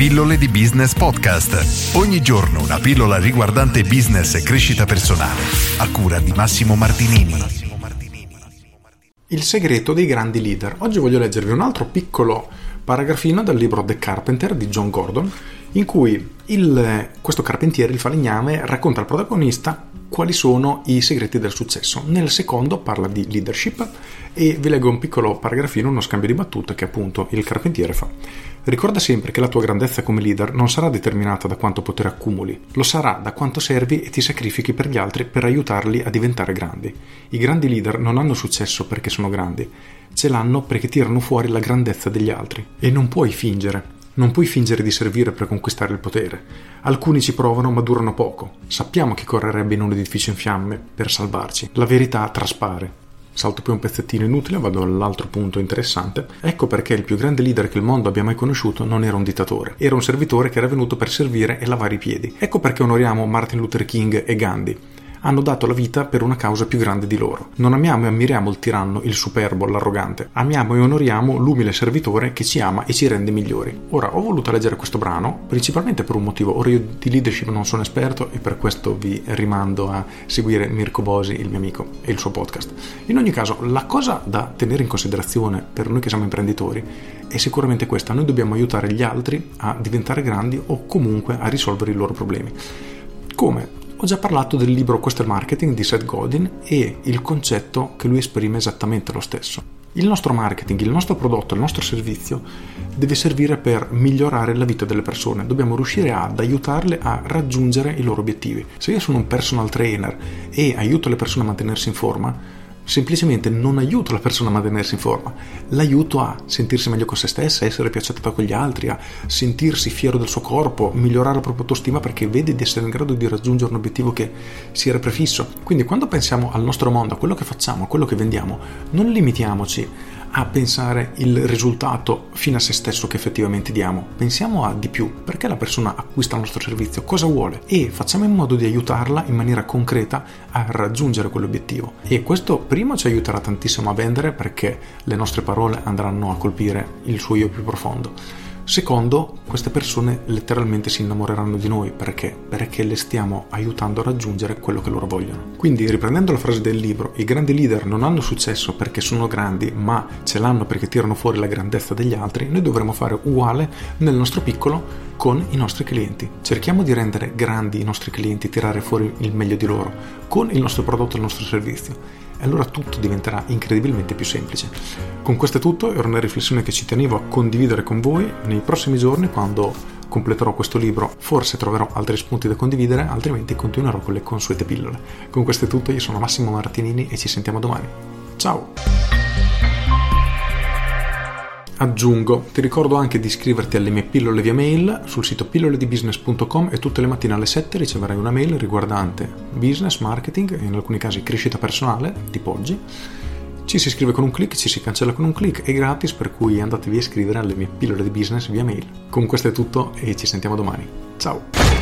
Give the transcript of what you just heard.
Pillole di Business Podcast. Ogni giorno una pillola riguardante business e crescita personale, a cura di Massimo Martinini. Il segreto dei grandi leader. Oggi voglio leggervi un altro piccolo paragrafino dal libro The Carpenter di John Gordon, in cui questo carpentiere, il falegname, racconta al protagonista quali sono i segreti del successo. Nel secondo parla di leadership e vi leggo un piccolo paragrafino, uno scambio di battute che appunto il carpentiere fa. Ricorda sempre che la tua grandezza come leader non sarà determinata da quanto potere accumuli, lo sarà da quanto servi e ti sacrifichi per gli altri per aiutarli a diventare grandi. I grandi leader non hanno successo perché sono grandi, ce l'hanno perché tirano fuori la grandezza degli altri. E non puoi fingere. Non puoi fingere di servire per conquistare il potere. Alcuni ci provano ma durano poco. Sappiamo chi correrebbe in un edificio in fiamme per salvarci. La verità traspare. Salto poi un pezzettino inutile, vado all'altro punto interessante. Ecco perché il più grande leader che il mondo abbia mai conosciuto non era un dittatore. Era un servitore che era venuto per servire e lavare i piedi. Ecco perché onoriamo Martin Luther King e Gandhi. Hanno dato la vita per una causa più grande di loro. Non amiamo e ammiriamo il tiranno, il superbo, l'arrogante. Amiamo e onoriamo l'umile servitore che ci ama e ci rende migliori. Ora, ho voluto leggere questo brano principalmente per un motivo. Ora, io di leadership non sono esperto e per questo vi rimando a seguire Mirko Bosi, il mio amico, e il suo podcast. In ogni caso, la cosa da tenere in considerazione per noi che siamo imprenditori è sicuramente questa. Noi dobbiamo aiutare gli altri a diventare grandi o comunque a risolvere i loro problemi. Come? Ho già parlato del libro Questo è il marketing di Seth Godin e il concetto che lui esprime esattamente lo stesso. Il nostro marketing, il nostro prodotto, il nostro servizio deve servire per migliorare la vita delle persone. Dobbiamo riuscire ad aiutarle a raggiungere i loro obiettivi. Se io sono un personal trainer e aiuto le persone a mantenersi in forma, semplicemente non aiuto la persona a mantenersi in forma, l'aiuto a sentirsi meglio con se stessa, a essere più accettata con gli altri, a sentirsi fiero del suo corpo, migliorare la propria autostima perché vede di essere in grado di raggiungere un obiettivo che si era prefisso. Quindi quando pensiamo al nostro mondo, a quello che facciamo, a quello che vendiamo, non limitiamoci a pensare il risultato fino a se stesso che effettivamente diamo. Pensiamo a di più. Perché la persona acquista il nostro servizio? Cosa vuole? E facciamo in modo di aiutarla in maniera concreta a raggiungere quell'obiettivo. E questo primo ci aiuterà tantissimo a vendere, perché le nostre parole andranno a colpire il suo io più profondo. Secondo, queste persone letteralmente si innamoreranno di noi. Perché? Perché le stiamo aiutando a raggiungere quello che loro vogliono. Quindi, riprendendo la frase del libro, i grandi leader non hanno successo perché sono grandi, ma ce l'hanno perché tirano fuori la grandezza degli altri, noi dovremo fare uguale nel nostro piccolo con i nostri clienti. Cerchiamo di rendere grandi i nostri clienti, tirare fuori il meglio di loro, con il nostro prodotto e il nostro servizio. E allora tutto diventerà incredibilmente più semplice. Con questo è tutto, era una riflessione che ci tenevo a condividere con voi. Nei prossimi giorni, quando completerò questo libro, forse troverò altri spunti da condividere, altrimenti continuerò con le consuete pillole. Con questo è tutto, io sono Massimo Martinini e ci sentiamo domani. Ciao! Aggiungo, ti ricordo anche di iscriverti alle mie pillole via mail sul sito pilloledibusiness.com e tutte le mattine alle 7 riceverai una mail riguardante business, marketing e in alcuni casi crescita personale, tipo oggi. Ci si iscrive con un click, ci si cancella con un click, è gratis, per cui andatevi a iscrivere alle mie pillole di business via mail. Con questo è tutto e ci sentiamo domani. Ciao!